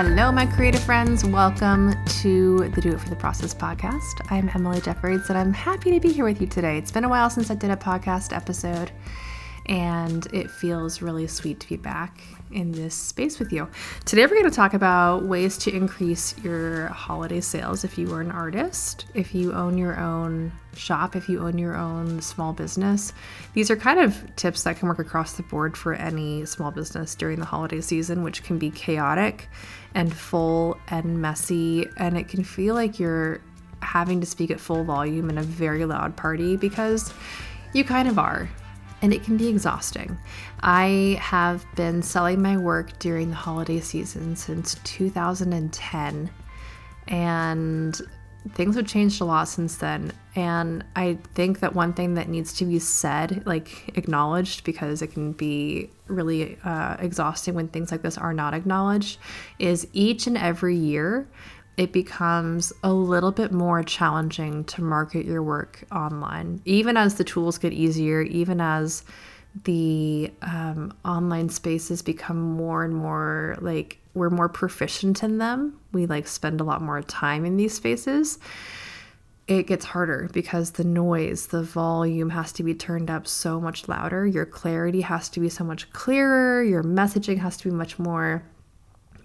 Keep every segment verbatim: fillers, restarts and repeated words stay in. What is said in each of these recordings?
Hello, my creative friends. Welcome to the Do It For The Process podcast. I'm Emily Jeffords, and I'm happy to be here with you today. It's been a while since I did a podcast episode, and it feels really sweet to be back in this space with you. Today, we're going to talk about ways to increase your holiday sales if you are an artist, if you own your own shop, if you own your own small business. These are kind of tips that can work across the board for any small business during the holiday season, which can be chaotic and full and messy, and it can feel like you're having to speak at full volume in a very loud party, because you kind of are, and it can be exhausting. I have been selling my work during the holiday season since two thousand ten, and things have changed a lot since then. And I think that one thing that needs to be said, like acknowledged, because it can be really uh, exhausting when things like this are not acknowledged, is each and every year, it becomes a little bit more challenging to market your work online. Even as the tools get easier, even as the um, online spaces become more and more like we're more proficient in them. We like spend a lot more time in these spaces. It gets harder because the noise, the volume has to be turned up so much louder. Your clarity has to be so much clearer. Your messaging has to be much more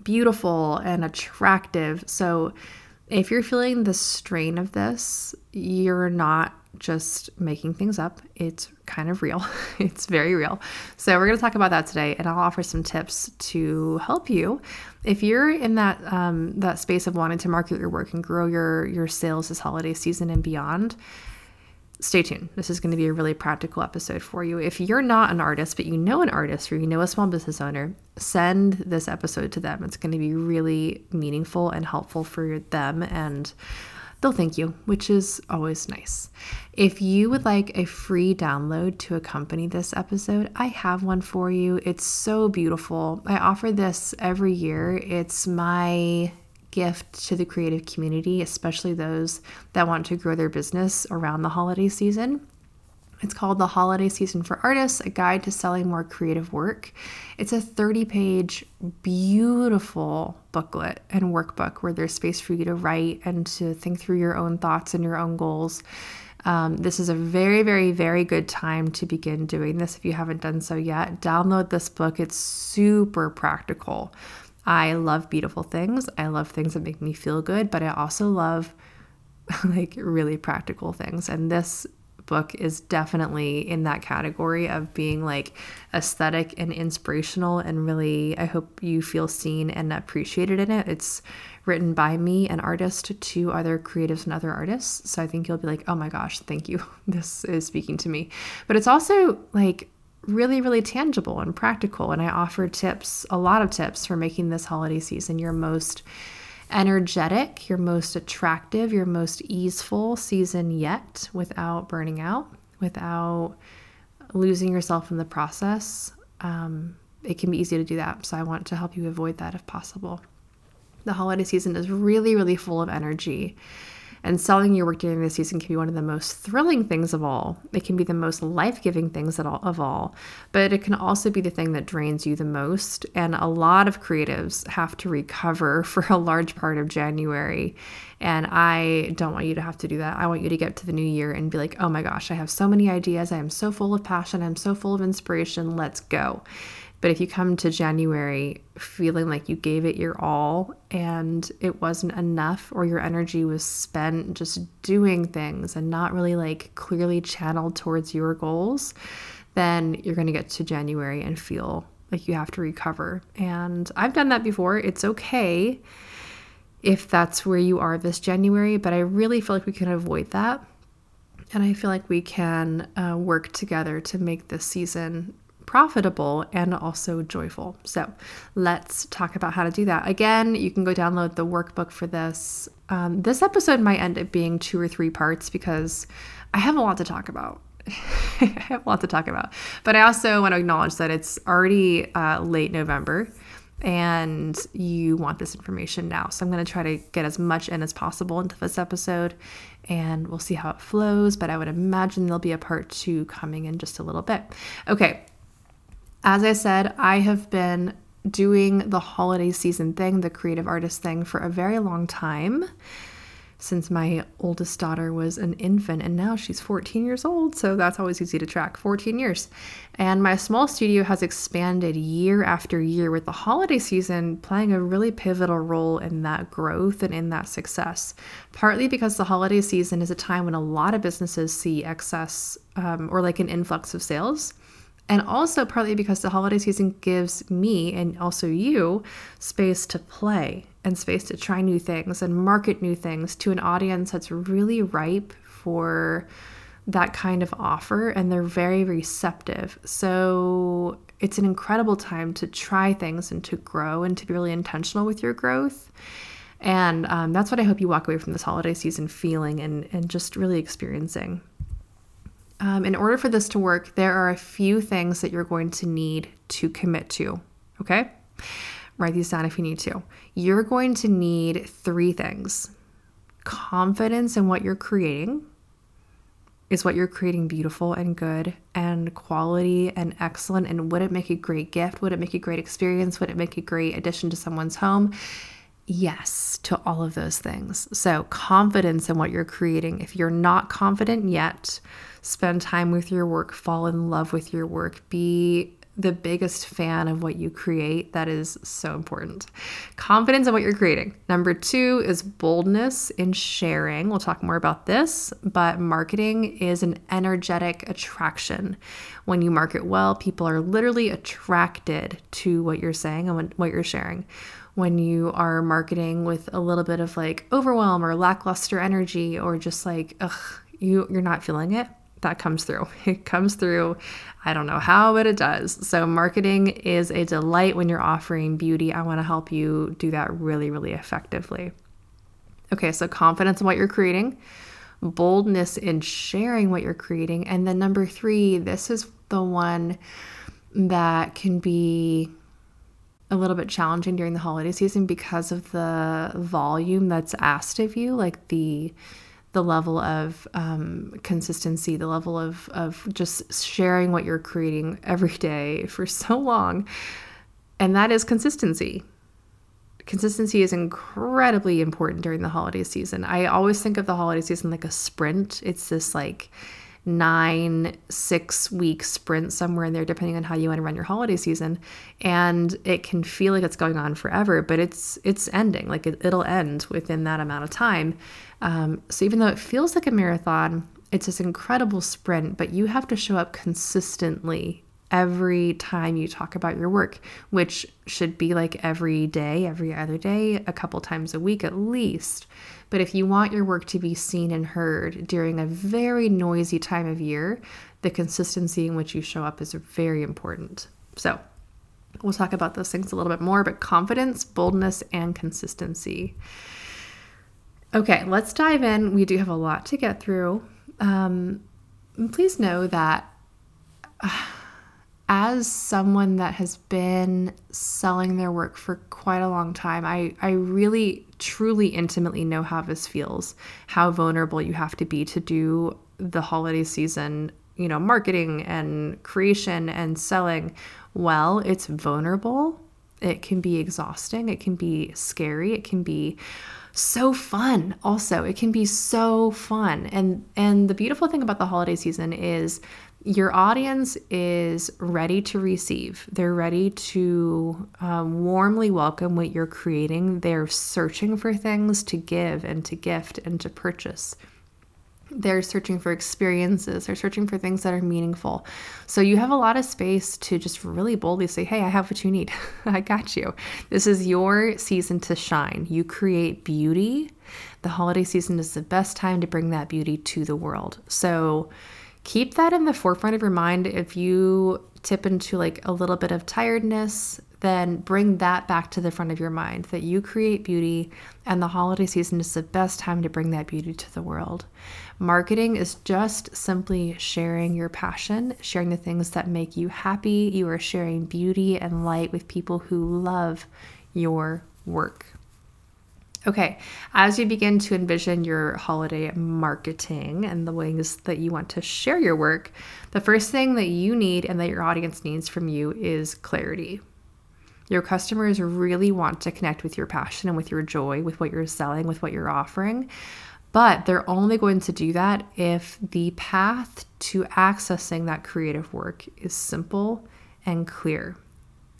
beautiful and attractive. So if you're feeling the strain of this, you're not just making things up. It's kind of real. It's very real. So we're going to talk about that today, and I'll offer some tips to help you if you're in that um, that space of wanting to market your work and grow your your sales this holiday season and beyond. Stay tuned. This is going to be a really practical episode for you. If you're not an artist, but you know an artist or you know a small business owner, send this episode to them. It's going to be really meaningful and helpful for them, and they'll thank you, which is always nice. If you would like a free download to accompany this episode, I have one for you. It's so beautiful. I offer this every year. It's my gift to the creative community, especially those that want to grow their business around the holiday season. It's called The Holiday Season for Artists, A Guide to Selling More Creative Work. It's a thirty-page, beautiful booklet and workbook where there's space for you to write and to think through your own thoughts and your own goals. Um, this is a very, very, very good time to begin doing this if you haven't done so yet. Download this book. It's super practical. I love beautiful things. I love things that make me feel good, but I also love like really practical things. And this book is definitely in that category of being like aesthetic and inspirational, and really, I hope you feel seen and appreciated in it. It's written by me, an artist, to other creatives and other artists. So I think you'll be like, oh my gosh, thank you. This is speaking to me. But it's also like really, really tangible and practical. And I offer tips, a lot of tips for making this holiday season your most energetic, your most attractive, your most easeful season yet, without burning out, without losing yourself in the process. Um, it can be easy to do that. So I want to help you avoid that if possible. The holiday season is really, really full of energy. And selling your work during the season can be one of the most thrilling things of all. It can be the most life-giving things of all, but it can also be the thing that drains you the most. And a lot of creatives have to recover for a large part of January. And I don't want you to have to do that. I want you to get to the new year and be like, oh my gosh, I have so many ideas. I am so full of passion. I'm so full of inspiration. Let's go. But if you come to January feeling like you gave it your all and it wasn't enough, or your energy was spent just doing things and not really like clearly channeled towards your goals, then you're going to get to January and feel like you have to recover. And I've done that before. It's okay if that's where you are this January, but I really feel like we can avoid that. And I feel like we can uh, work together to make this season profitable and also joyful. So let's talk about how to do that. Again, you can go download the workbook for this. Um, this episode might end up being two or three parts because I have a lot to talk about. I have a lot to talk about. But I also want to acknowledge that it's already uh, late November and you want this information now. So I'm going to try to get as much in as possible into this episode, and we'll see how it flows. But I would imagine there'll be a part two coming in just a little bit. Okay. As I said, I have been doing the holiday season thing, the creative artist thing, for a very long time, since my oldest daughter was an infant, and now she's fourteen years old, so that's always easy to track, fourteen years. And my small studio has expanded year after year, with the holiday season playing a really pivotal role in that growth and in that success, partly because the holiday season is a time when a lot of businesses see excess um, or like an influx of sales. And also partly because the holiday season gives me and also you space to play and space to try new things and market new things to an audience that's really ripe for that kind of offer, and they're very receptive. So it's an incredible time to try things and to grow and to be really intentional with your growth. And um, that's what I hope you walk away from this holiday season feeling and, and just really experiencing. Um, in order for this to work, there are a few things that you're going to need to commit to, okay? Write these down if you need to. You're going to need three things. Confidence in what you're creating. Is what you're creating beautiful and good and quality and excellent? And would it make a great gift? Would it make a great experience? Would it make a great addition to someone's home? Yes to all of those things. So confidence in what you're creating. If you're not confident yet, spend time with your work, fall in love with your work, be the biggest fan of what you create. That is so important. Confidence in what you're creating. Number two is boldness in sharing. We'll talk more about this, but marketing is an energetic attraction. When you market well, people are literally attracted to what you're saying and what you're sharing. When you are marketing with a little bit of like overwhelm or lackluster energy, or just like, ugh, you, you're not feeling it, that comes through. It comes through. I don't know how, but it does. So marketing is a delight when you're offering beauty. I want to help you do that really, really effectively. Okay. So confidence in what you're creating, boldness in sharing what you're creating. And then number three, this is the one that can be a little bit challenging during the holiday season because of the volume that's asked of you, like the the level of um, consistency, the level of, of just sharing what you're creating every day for so long. And that is consistency. Consistency is incredibly important during the holiday season. I always think of the holiday season like a sprint. It's this like nine, six week sprint somewhere in there, depending on how you want to run your holiday season. And it can feel like it's going on forever, but it's, it's ending. Like it, it'll end within that amount of time. Um, so even though it feels like a marathon, it's this incredible sprint, but you have to show up consistently every time you talk about your work, which should be like every day, every other day, a couple times a week at least. But if you want your work to be seen and heard during a very noisy time of year, the consistency in which you show up is very important. So we'll talk about those things a little bit more, but confidence, boldness, and consistency. Okay, let's dive in. We do have a lot to get through. Um, please know that uh, as someone that has been selling their work for quite a long time, I, I really, truly, intimately know how this feels, how vulnerable you have to be to do the holiday season, you know, marketing and creation and selling well. It's vulnerable. It can be exhausting. It can be scary. It can be so fun. Also, it can be so fun. And, and the beautiful thing about the holiday season is your audience is ready to receive. They're ready to um, warmly welcome what you're creating. They're searching for things to give and to gift and to purchase. They're searching for experiences. They're searching for things that are meaningful. So you have a lot of space to just really boldly say, hey, I have what you need. I got you. This is your season to shine. You create beauty. The holiday season is the best time to bring that beauty to the world. So keep that in the forefront of your mind. If you tip into like a little bit of tiredness, then bring that back to the front of your mind, that you create beauty, and the holiday season is the best time to bring that beauty to the world. Marketing is just simply sharing your passion, sharing the things that make you happy. You are sharing beauty and light with people who love your work. Okay, as you begin to envision your holiday marketing and the ways that you want to share your work, the first thing that you need and that your audience needs from you is clarity. Your customers really want to connect with your passion and with your joy, with what you're selling, with what you're offering. But they're only going to do that if the path to accessing that creative work is simple and clear.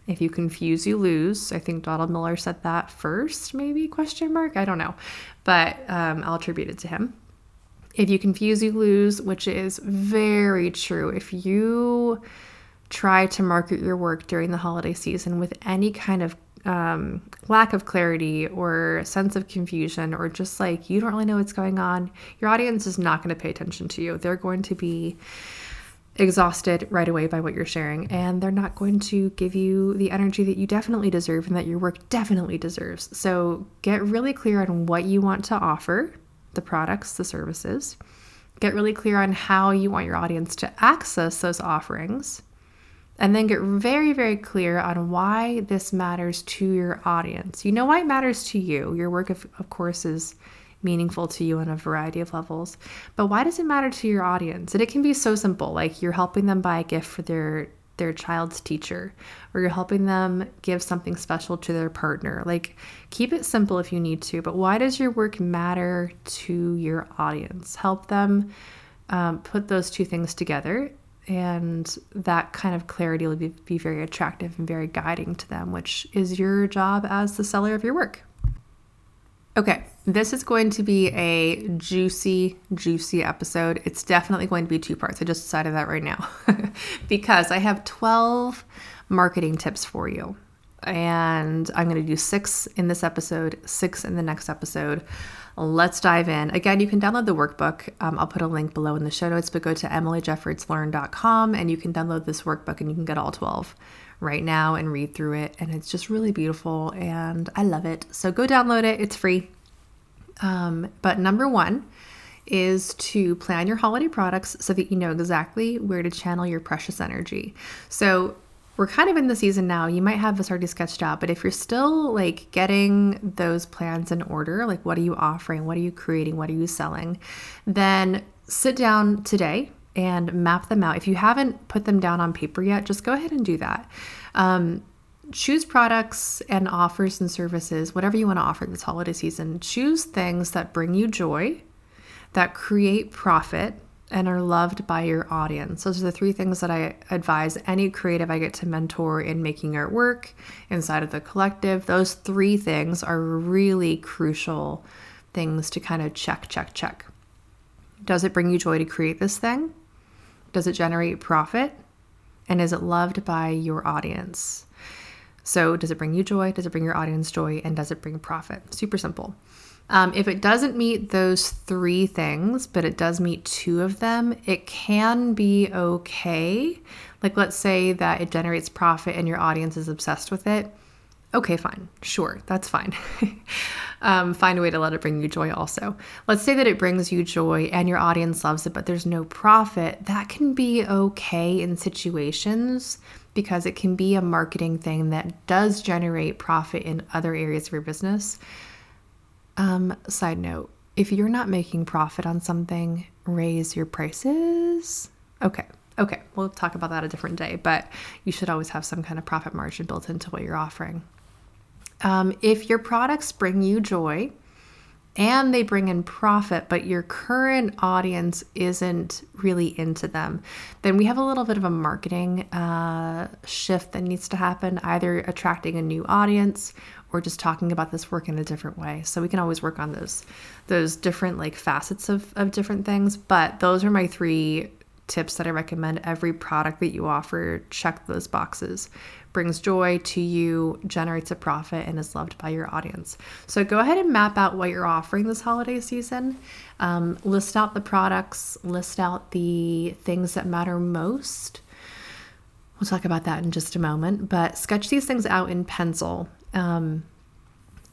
If you confuse, you lose. I think Donald Miller said that first, maybe, question mark? I don't know, but um, I'll attribute it to him. If you confuse, you lose, which is very true. If you try to market your work during the holiday season with any kind of um, lack of clarity or sense of confusion, or just like you don't really know what's going on, your audience is not going to pay attention to you. They're going to be exhausted right away by what you're sharing, and they're not going to give you the energy that you definitely deserve and that your work definitely deserves. So get really clear on what you want to offer, the products, the services. Get really clear on how you want your audience to access those offerings, and then get very, very clear on why this matters to your audience. You know why it matters to you. Your work, of, of course, is meaningful to you on a variety of levels, but why does it matter to your audience? And it can be so simple, like you're helping them buy a gift for their their child's teacher, or you're helping them give something special to their partner. Like, keep it simple if you need to, but why does your work matter to your audience? Help them um, put those two things together, and that kind of clarity will be, be very attractive and very guiding to them, which is your job as the seller of your work. Okay, this is going to be a juicy, juicy episode. It's definitely going to be two parts. I just decided that right now because I have twelve marketing tips for you, and I'm going to do six in this episode, six in the next episode. Let's dive in. Again, you can download the workbook. Um, I'll put a link below in the show notes, but go to emily jeffords learn dot com and you can download this workbook, and you can get all twelve right now and read through it. And it's just really beautiful and I love it. So go download it. It's free. Um, but number one is to plan your holiday products so that you know exactly where to channel your precious energy. So we're kind of in the season now. You might have this already sketched out, but if you're still like getting those plans in order, like what are you offering? What are you creating? What are you selling? Then sit down today and map them out. If you haven't put them down on paper yet, just go ahead and do that. Um, choose products and offers and services, whatever you want to offer this holiday season. Choose things that bring you joy, that create profit, and are loved by your audience. Those are the three things that I advise any creative I get to mentor in making artwork inside of the collective. Those three things are really crucial things to kind of check, check, check. Does it bring you joy to create this thing? Does it generate profit? And is it loved by your audience? So does it bring you joy? Does it bring your audience joy? And does it bring profit? Super simple. Um, if it doesn't meet those three things, but it does meet two of them, it can be okay. Like, let's say that it generates profit and your audience is obsessed with it. Okay, fine. Sure. That's fine. um, find a way to let it bring you joy also. Let's say that it brings you joy and your audience loves it, but there's no profit. That can be okay in situations because it can be a marketing thing that does generate profit in other areas of your business. Um, side note, if you're not making profit on something, raise your prices. Okay. Okay. We'll talk about that a different day, but you should always have some kind of profit margin built into what you're offering. Um, if your products bring you joy and they bring in profit, but your current audience isn't really into them, then we have a little bit of a marketing uh, shift that needs to happen, either attracting a new audience or just talking about this work in a different way. So we can always work on those, those different like facets of, of different things. But those are my three tips that I recommend. Every product that you offer, check those boxes. Brings joy to you, generates a profit, and is loved by your audience. So go ahead and map out what you're offering this holiday season. Um, list out the products, list out the things that matter most. We'll talk about that in just a moment, but sketch these things out in pencil. Um,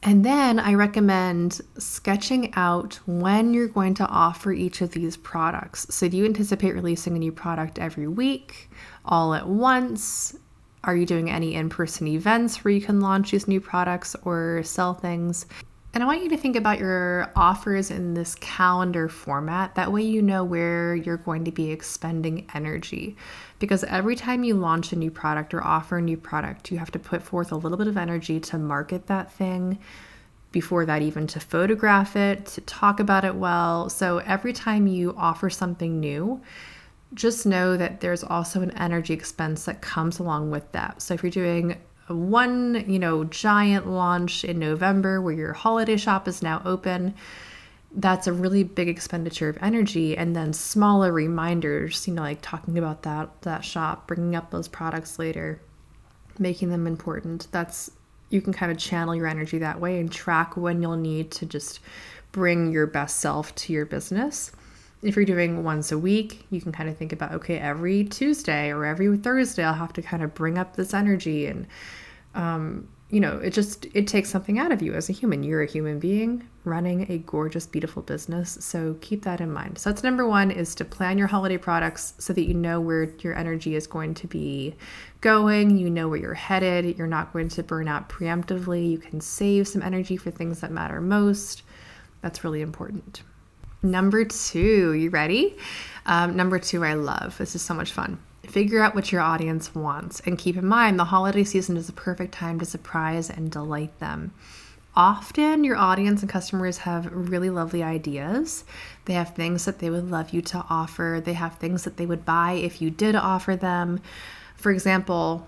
and then I recommend sketching out when you're going to offer each of these products. So do you anticipate releasing a new product every week, all at once? Are you doing any in-person events where you can launch these new products or sell things? And I want you to think about your offers in this calendar format. That way you know where you're going to be expending energy. Because every time you launch a new product or offer a new product, you have to put forth a little bit of energy to market that thing, before that even to photograph it, to talk about it well. So every time you offer something new, just know that there's also an energy expense that comes along with that. So if you're doing one, you know, giant launch in November where your holiday shop is now open, that's a really big expenditure of energy. And then smaller reminders, you know, like talking about that, that shop, bringing up those products later, making them important. That's, you can kind of channel your energy that way and track when you'll need to just bring your best self to your business. If you're doing once a week, you can kind of think about, okay, every Tuesday or every Thursday, I'll have to kind of bring up this energy. And, um, you know, it just, it takes something out of you as a human. You're a human being running a gorgeous, beautiful business. So keep that in mind. So that's number one, is to plan your holiday products so that you know where your energy is going to be going. You know where you're headed. You're not going to burn out preemptively. You can save some energy for things that matter most. That's really important. Number two, you ready? Um, number two, I love. This is so much fun. Figure out what your audience wants. And keep in mind, the holiday season is the perfect time to surprise and delight them. Often your audience and customers have really lovely ideas. They have things that they would love you to offer. They have things that they would buy if you did offer them. For example,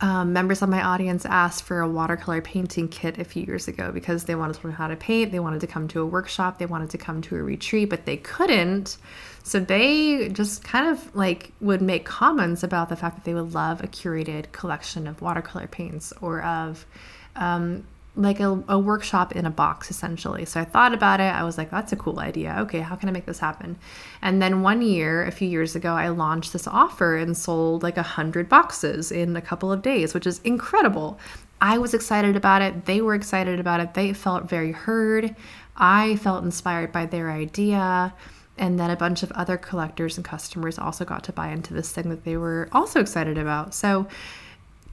Um, members of my audience asked for a watercolor painting kit a few years ago because they wanted to learn how to paint. They wanted to come to a workshop. They wanted to come to a retreat, but they couldn't. So they just kind of like would make comments about the fact that they would love a curated collection of watercolor paints, or of um, like a, a workshop in a box, essentially. So I thought about it. I was like, that's a cool idea. Okay, how can I make this happen? And then one year, a few years ago, I launched this offer and sold like a hundred boxes in a couple of days, which is incredible. I was excited about it. They were excited about it. They felt very heard. I felt inspired by their idea. And then a bunch of other collectors and customers also got to buy into this thing that they were also excited about. So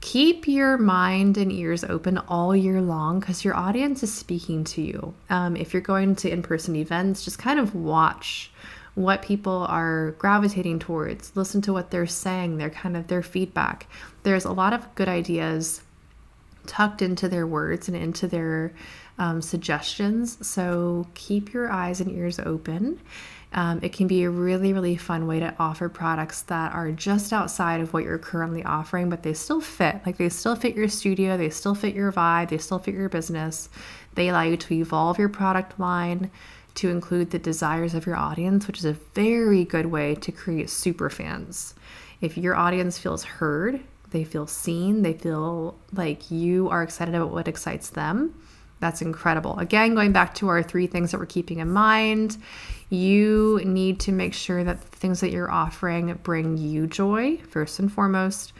keep your mind and ears open all year long, because your audience is speaking to you. Um, if you're going to in-person events, just kind of watch what people are gravitating towards. Listen to what they're saying, their kind of their feedback. There's a lot of good ideas tucked into their words and into their um, suggestions. So keep your eyes and ears open. Um, it can be a really, really fun way to offer products that are just outside of what you're currently offering, but they still fit. Like they still fit your studio, they still fit your vibe, they still fit your business. They allow you to evolve your product line to include the desires of your audience, which is a very good way to create super fans. If your audience feels heard, they feel seen, they feel like you are excited about what excites them, that's incredible. Again, going back to our three things that we're keeping in mind, you need to make sure that the things that you're offering bring you joy, first and foremost,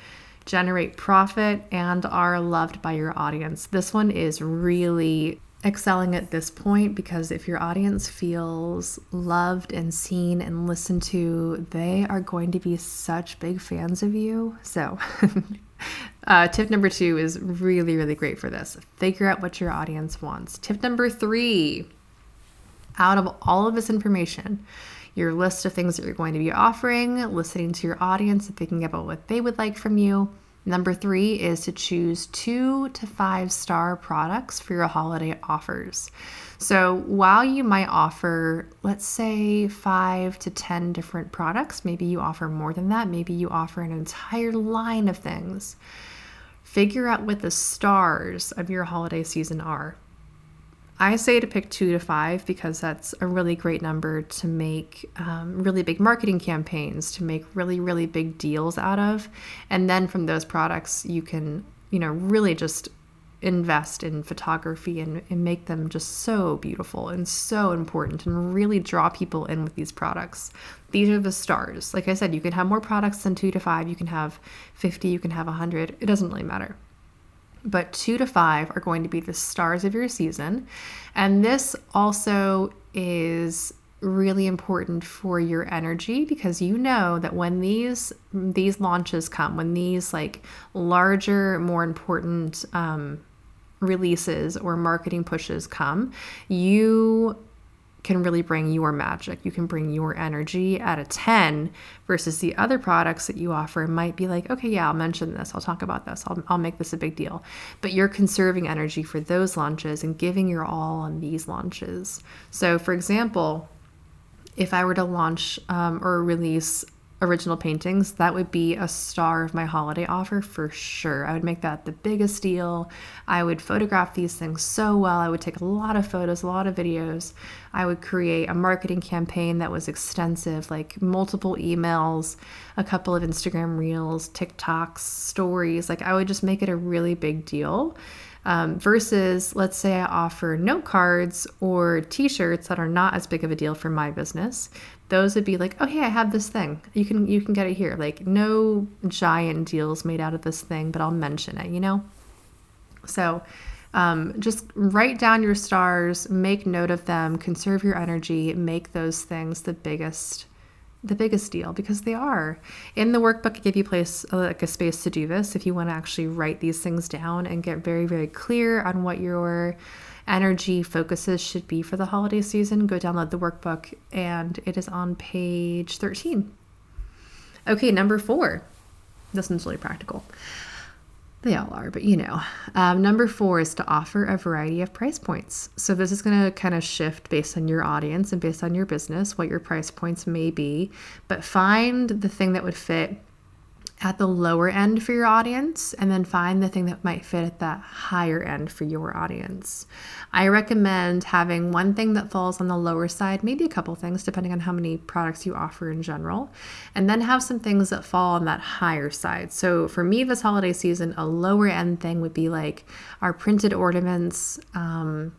generate profit, and are loved by your audience. This one is really excelling at this point, because if your audience feels loved and seen and listened to, they are going to be such big fans of you. So Uh, tip number two is really, really great for this. Figure out what your audience wants. Tip number three, out of all of this information, your list of things that you're going to be offering, listening to your audience and thinking about what they would like from you. Number three is to choose two to five star products for your holiday offers. So while you might offer, let's say five to ten different products, maybe you offer more than that, maybe you offer an entire line of things, figure out what the stars of your holiday season are. I say to pick two to five because that's a really great number to make um, really big marketing campaigns, to make really, really big deals out of. And then from those products, you can, you know, really just invest in photography and, and make them just so beautiful and so important and really draw people in with these products. These are the stars. Like I said, you can have more products than two to five. You can have fifty, you can have one hundred. It doesn't really matter. But two to five are going to be the stars of your season. And this also is really important for your energy, because you know that when these these launches come, when these like larger, more important um, releases or marketing pushes come, you can really bring your magic. You can bring your energy at a ten versus the other products that you offer might be like, okay, yeah, I'll mention this. I'll talk about this. I'll, I'll make this a big deal. But you're conserving energy for those launches and giving your all on these launches. So for example, if I were to launch um, or release original paintings, that would be a star of my holiday offer for sure. I would make that the biggest deal. I would photograph these things so well. I would take a lot of photos, a lot of videos. I would create a marketing campaign that was extensive, like multiple emails, a couple of Instagram reels, TikToks, stories. Like I would just make it a really big deal. Um, versus, let's say I offer note cards or t-shirts that are not as big of a deal for my business. Those would be like, oh, hey, I have this thing. You can you can get it here. Like no giant deals made out of this thing, but I'll mention it, you know? So um, just write down your stars, make note of them, conserve your energy, make those things the biggest the biggest deal, because they are. In the workbook, I give you place like a space to do this if you want to actually write these things down and get very, very clear on what your energy focuses should be for the holiday season. Go download the workbook, and it is on page thirteen. Okay, number four. This one's really practical. They all are, but you know. Um, number four is to offer a variety of price points. So this is going to kind of shift based on your audience and based on your business, what your price points may be, but find the thing that would fit at the lower end for your audience, and then find the thing that might fit at that higher end for your audience. I recommend having one thing that falls on the lower side, maybe a couple things, depending on how many products you offer in general, and then have some things that fall on that higher side. So for me, this holiday season, a lower end thing would be like our printed ornaments, um,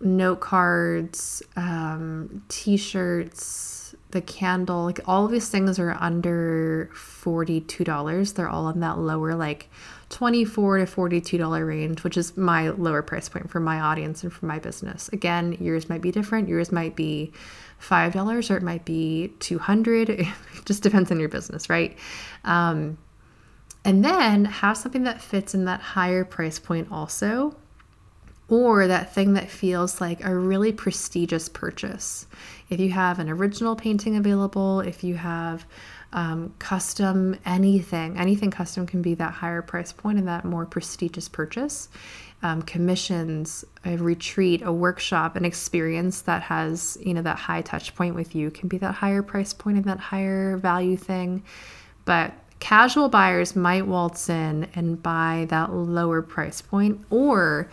note cards, um, t-shirts, the candle, like all of these things are under forty-two dollars. They're all in that lower like twenty-four to forty-two dollars range, which is my lower price point for my audience and for my business. Again, yours might be different. Yours might be five dollars or it might be two hundred dollars. It just depends on your business, right? Um, and then have something that fits in that higher price point also, or that thing that feels like a really prestigious purchase. If you have an original painting available, if you have um, custom anything, anything custom can be that higher price point and that more prestigious purchase. Um, commissions, a retreat, a workshop, an experience that has, you know, that high touch point with you can be that higher price point and that higher value thing. But casual buyers might waltz in and buy that lower price point, or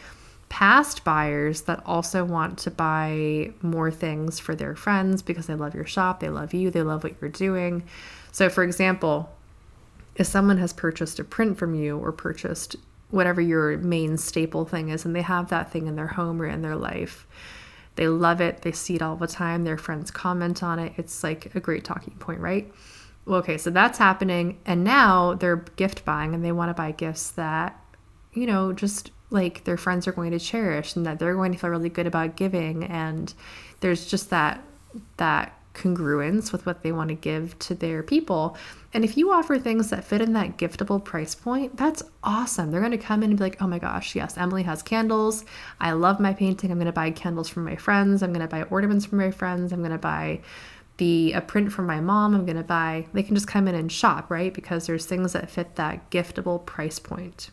past buyers that also want to buy more things for their friends because they love your shop, they love you, they love what you're doing. So for example, if someone has purchased a print from you or purchased whatever your main staple thing is, and they have that thing in their home or in their life, they love it, they see it all the time, their friends comment on it, it's like a great talking point, right? Well, okay, so that's happening, and now they're gift buying and they want to buy gifts that, you know, just like their friends are going to cherish and that they're going to feel really good about giving. And there's just that that congruence with what they want to give to their people. And if you offer things that fit in that giftable price point, that's awesome. They're going to come in and be like, oh my gosh, yes, Emily has candles. I love my painting. I'm going to buy candles from my friends. I'm going to buy ornaments from my friends. I'm going to buy the a print from my mom. I'm going to buy, they can just come in and shop, right? Because there's things that fit that giftable price point.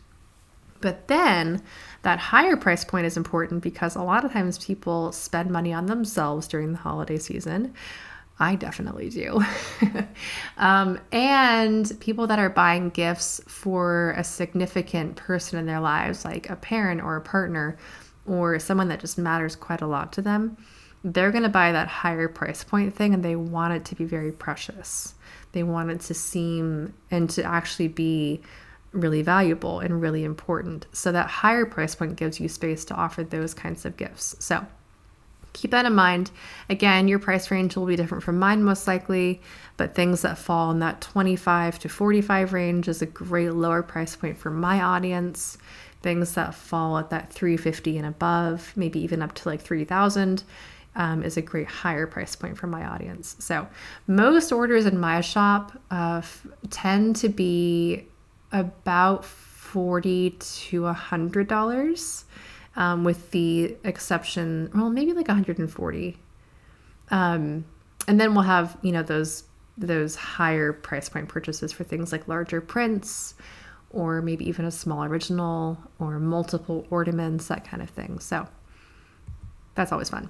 But then that higher price point is important because a lot of times people spend money on themselves during the holiday season. I definitely do. um, and people that are buying gifts for a significant person in their lives, like a parent or a partner or someone that just matters quite a lot to them, they're going to buy that higher price point thing, and they want it to be very precious. They want it to seem and to actually be really valuable and really important. So that higher price point gives you space to offer those kinds of gifts. So keep that in mind. Again, your price range will be different from mine most likely, but things that fall in that twenty-five to forty-five range is a great lower price point for my audience. Things that fall at that three hundred fifty dollars and above, maybe even up to like three thousand dollars, Um, is a great higher price point for my audience. So most orders in my shop uh, f- tend to be about forty to a hundred dollars, um, with the exception, well, maybe like one hundred forty. Um, and then we'll have, you know, those, those higher price point purchases for things like larger prints, or maybe even a small original or multiple ornaments, that kind of thing. So that's always fun.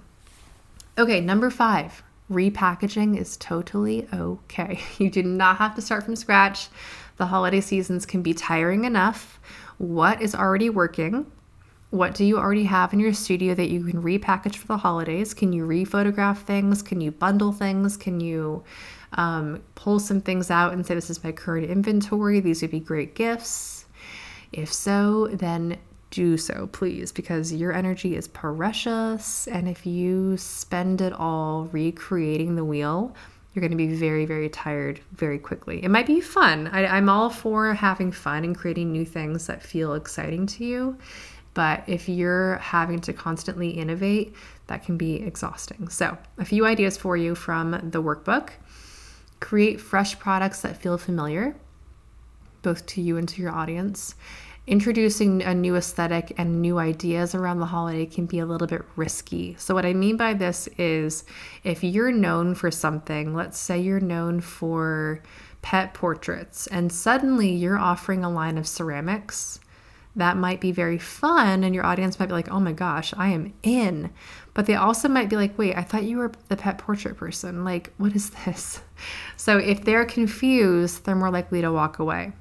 Okay, number five, repackaging is totally okay. You do not have to start from scratch. The holiday seasons can be tiring enough. What is already working? What do you already have in your studio that you can repackage for the holidays? Can you rephotograph things? Can you bundle things? Can you um, pull some things out and say, this is my current inventory, these would be great gifts? If so, then do so, please, because your energy is precious, and if you spend it all recreating the wheel, you're going to be very, very tired very quickly. It might be fun. I, I'm all for having fun and creating new things that feel exciting to you, but if you're having to constantly innovate, that can be exhausting. So a few ideas for you from the workbook. Create fresh products that feel familiar, both to you and to your audience. Introducing a new aesthetic and new ideas around the holiday can be a little bit risky. So what I mean by this is, if you're known for something, let's say you're known for pet portraits, and suddenly you're offering a line of ceramics, that might be very fun, and your audience might be like, oh my gosh, I am in. But they also might be like, wait, I thought you were the pet portrait person. Like, what is this? So if they're confused, they're more likely to walk away.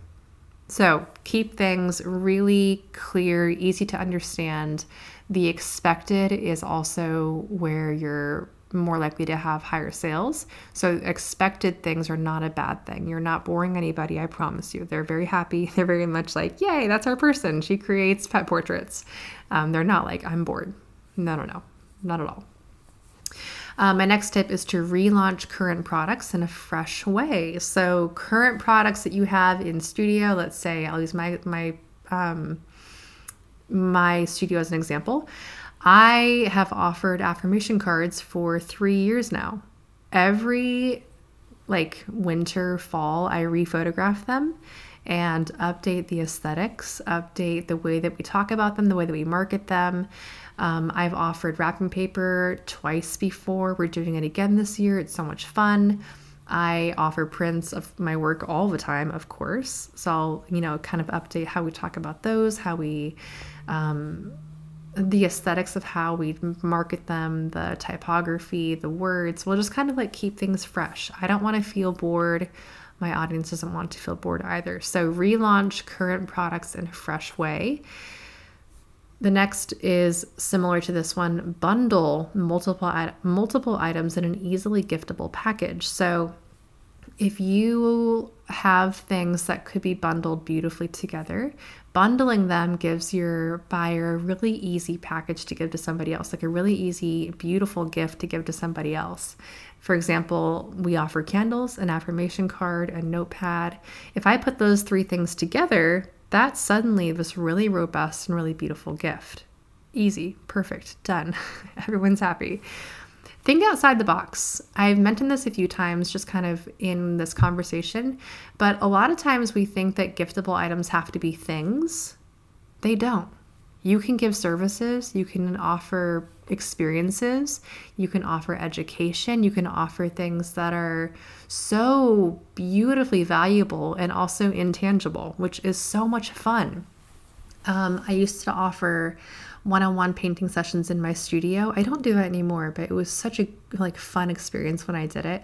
So keep things really clear, easy to understand. The expected is also where you're more likely to have higher sales. So expected things are not a bad thing. You're not boring anybody, I promise you. They're very happy. They're very much like, yay, that's our person. She creates pet portraits. Um, they're not like, I'm bored. No, no, no, not at all. Um, my next tip is to relaunch current products in a fresh way. So current products that you have in studio, let's say I'll use my my um, my studio as an example. I have offered affirmation cards for three years now. Every like winter, fall, I rephotograph them and update the aesthetics, update the way that we talk about them, the way that we market them. Um, I've offered wrapping paper twice before. We're doing it again this year. It's so much fun. I offer prints of my work all the time, of course. So I'll, you know, kind of update how we talk about those, how we, um, the aesthetics of how we market them, the typography, the words. We'll just kind of like keep things fresh. I don't want to feel bored. My audience doesn't want to feel bored either. So relaunch current products in a fresh way. The next is similar to this one, bundle multiple multiple items in an easily giftable package. So if you have things that could be bundled beautifully together, bundling them gives your buyer a really easy package to give to somebody else, like a really easy, beautiful gift to give to somebody else. For example, we offer candles, an affirmation card, a notepad. If I put those three things together, that's suddenly this really robust and really beautiful gift. Easy, perfect, done. Everyone's happy. Think outside the box. I've mentioned this a few times just kind of in this conversation, but a lot of times we think that giftable items have to be things. They don't. You can give services, you can offer experiences, you can offer education, you can offer things that are so beautifully valuable and also intangible, which is so much fun. Um, I used to offer one-on-one painting sessions in my studio. I don't do that anymore, but it was such a like fun experience when I did it.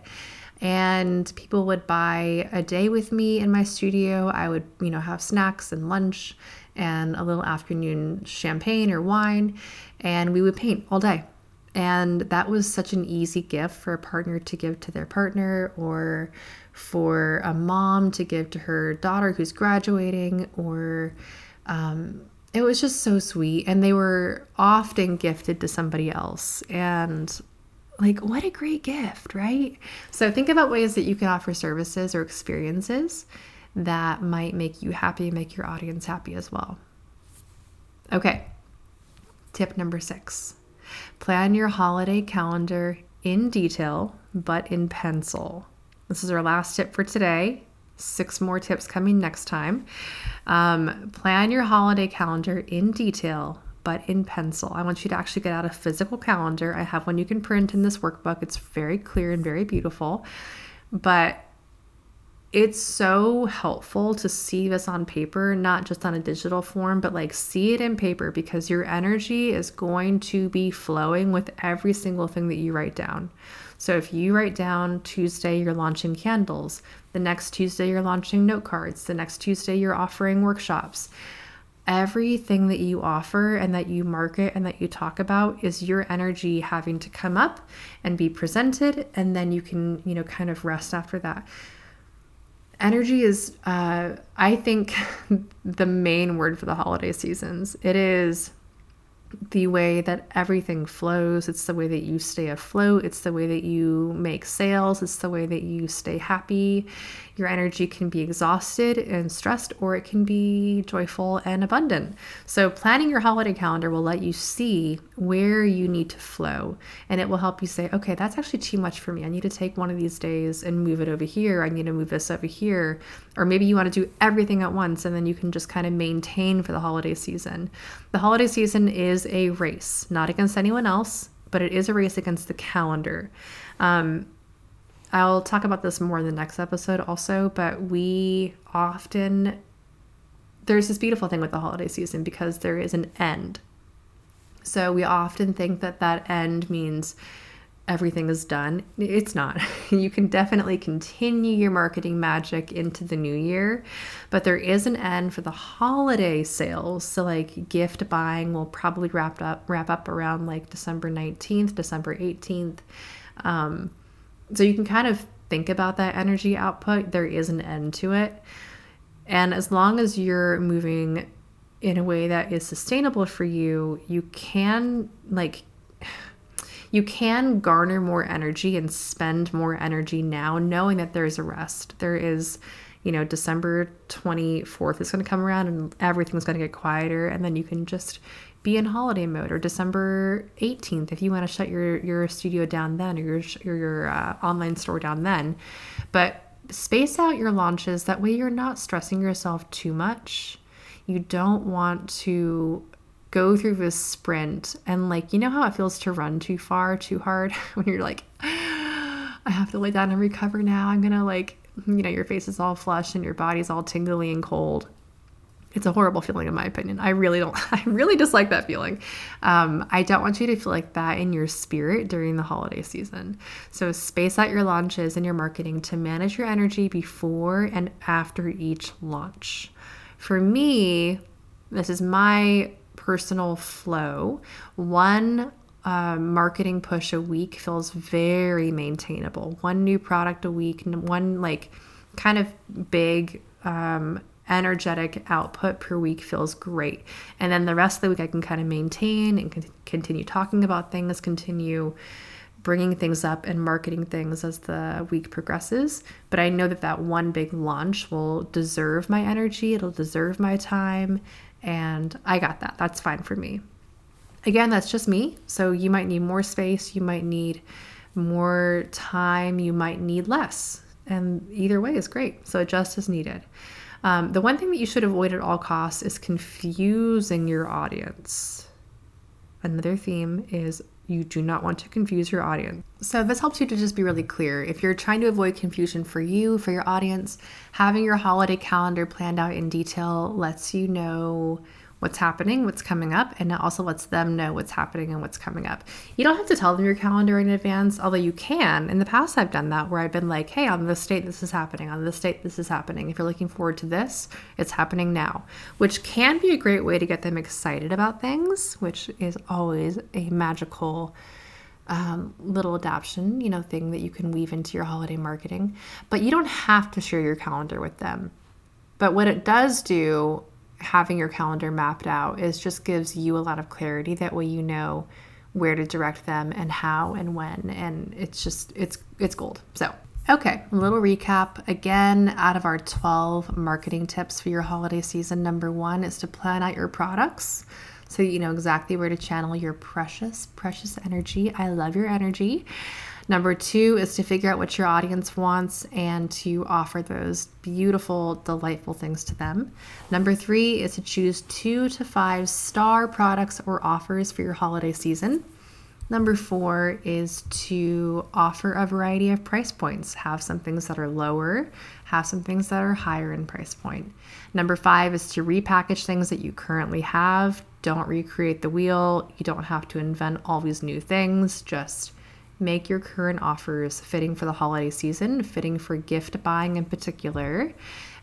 And people would buy a day with me in my studio. I would, you know, have snacks and lunch and a little afternoon champagne or wine, and we would paint all day. And that was such an easy gift for a partner to give to their partner, or for a mom to give to her daughter who's graduating, or um, it was just so sweet. And they were often gifted to somebody else. And like, what a great gift, right? So think about ways that you can offer services or experiences that might make you happy, make your audience happy as well. Okay, tip number six. Plan your holiday calendar in detail, but in pencil. This is our last tip for today. six more tips coming next time. Um, plan your holiday calendar in detail, but in pencil. I want you to actually get out a physical calendar. I have one you can print in this workbook. It's very clear and very beautiful, but it's so helpful to see this on paper, not just on a digital form, but like see it in paper, because your energy is going to be flowing with every single thing that you write down. So if you write down Tuesday, you're launching candles, the next Tuesday, you're launching note cards, the next Tuesday, you're offering workshops. Everything that you offer and that you market and that you talk about is your energy having to come up and be presented, and then you can, you know, kind of rest after that. Energy is, uh, I think, the main word for the holiday seasons. It is the way that everything flows. It's the way that you stay afloat. It's the way that you make sales. It's the way that you stay happy. Your energy can be exhausted and stressed, or it can be joyful and abundant. So planning your holiday calendar will let you see where you need to flow, and it will help you say, okay, that's actually too much for me. I need to take one of these days and move it over here. I need to move this over here. Or maybe you want to do everything at once, and then you can just kind of maintain for the holiday season. The holiday season is a race, not against anyone else, but it is a race against the calendar. Um, I'll talk about this more in the next episode also, but we often, there's this beautiful thing with the holiday season because there is an end. So we often think that that end means everything is done. It's not. You can definitely continue your marketing magic into the new year, but there is an end for the holiday sales. So like gift buying will probably wrap up, wrap up around like December nineteenth, December eighteenth. Um, so you can kind of think about that energy output. There is an end to it. And as long as you're moving in a way that is sustainable for you, you can like You can garner more energy and spend more energy now, knowing that there's a rest. There is, you know, December twenty-fourth is going to come around and everything's going to get quieter. And then you can just be in holiday mode, or December eighteenth, if you want to shut your, your studio down then, or your, your, your uh, online store down then. But space out your launches. That way you're not stressing yourself too much. You don't want to go through this sprint and like, you know how it feels to run too far, too hard, when you're like, I have to lay down and recover now. I'm going to like, you know, your face is all flushed and your body's all tingly and cold. It's a horrible feeling in my opinion. I really don't, I really dislike that feeling. Um, I don't want you to feel like that in your spirit during the holiday season. So space out your launches and your marketing to manage your energy before and after each launch. For me, this is my personal flow. One uh, marketing push a week feels very maintainable. One new product a week, one like kind of big um, energetic output per week feels great. And then the rest of the week I can kind of maintain and con- continue talking about things, continue bringing things up and marketing things as the week progresses. But I know that that one big launch will deserve my energy. It'll deserve my time. And I got that. That's fine for me. Again, that's just me. So you might need more space. You might need more time. You might need less. And either way is great. So adjust as needed. Um, the one thing that you should avoid at all costs is confusing your audience. Another theme is you do not want to confuse your audience. So this helps you to just be really clear. If you're trying to avoid confusion for you, for your audience, having your holiday calendar planned out in detail lets you know what's happening, what's coming up, and it also lets them know what's happening and what's coming up. You don't have to tell them your calendar in advance, although you can. In the past, I've done that where I've been like, hey, on this date, this is happening. On this date, this is happening. If you're looking forward to this, it's happening now, which can be a great way to get them excited about things, which is always a magical um, little adaption, you know, thing that you can weave into your holiday marketing. But you don't have to share your calendar with them. But what it does do, having your calendar mapped out, is just gives you a lot of clarity. That way you know where to direct them and how and when, and it's just it's it's gold. So okay, a little recap again. Out of our twelve marketing tips for your holiday season, number one is to plan out your products so you know exactly where to channel your precious precious energy. I love your energy. Number two is to figure out what your audience wants and to offer those beautiful, delightful things to them. Number three is to choose two to five star products or offers for your holiday season. Number four is to offer a variety of price points. Have some things that are lower, have some things that are higher in price point. Number five is to repackage things that you currently have. Don't recreate the wheel. You don't have to invent all these new things. Just make your current offers fitting for the holiday season, fitting for gift buying in particular.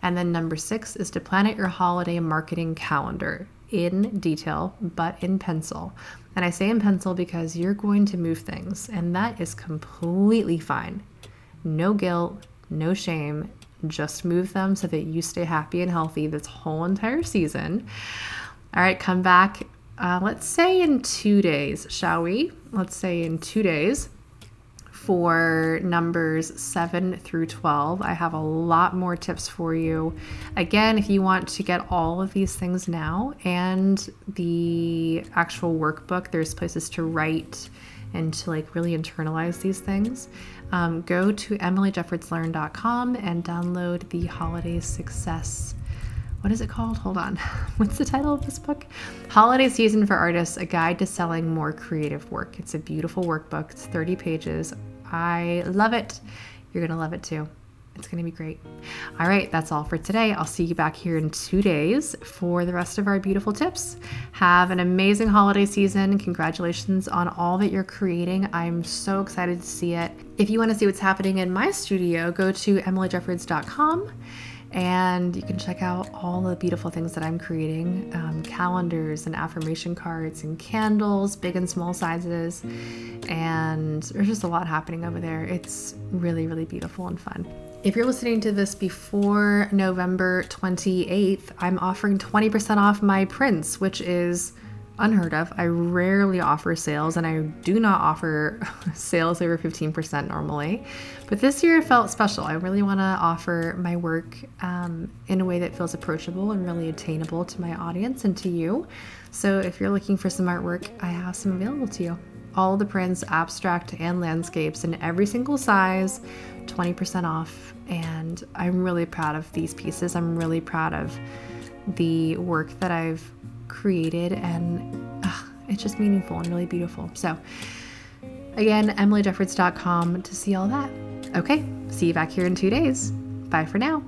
And then number six is to plan out your holiday marketing calendar. In detail, but in pencil. And I say in pencil because you're going to move things, and that is completely fine. No guilt, no shame, just move them so that you stay happy and healthy this whole entire season. All right, come back, uh, let's say in two days, shall we? Let's say in two days. For numbers seven through twelve, I have a lot more tips for you. Again, if you want to get all of these things now and the actual workbook, there's places to write and to like really internalize these things. Um, go to emily jeffords learn dot com and download the Holiday Success. What is it called? Hold on. What's the title of this book? Holiday Season for Artists, A Guide to Selling More Creative Work. It's a beautiful workbook. It's thirty pages. I love it. You're going to love it too. It's going to be great. All right. That's all for today. I'll see you back here in two days for the rest of our beautiful tips. Have an amazing holiday season. Congratulations on all that you're creating. I'm so excited to see it. If you want to see what's happening in my studio, go to emily jeffords dot com. And you can check out all the beautiful things that I'm creating, um, calendars and affirmation cards and candles, big and small sizes. And there's just a lot happening over there. It's really, really beautiful and fun. If you're listening to this before November twenty-eighth, I'm offering twenty percent off my prints, which is unheard of. I rarely offer sales, and I do not offer sales over fifteen percent normally, but this year felt special. I really want to offer my work um, in a way that feels approachable and really attainable to my audience and to you. So if you're looking for some artwork, I have some available to you. All the prints, abstract and landscapes in every single size, twenty percent off. And I'm really proud of these pieces. I'm really proud of the work that I've created, and uh, it's just meaningful and really beautiful. So again, emily jeffords dot com to see all that. Okay, see you back here in two days. Bye for now.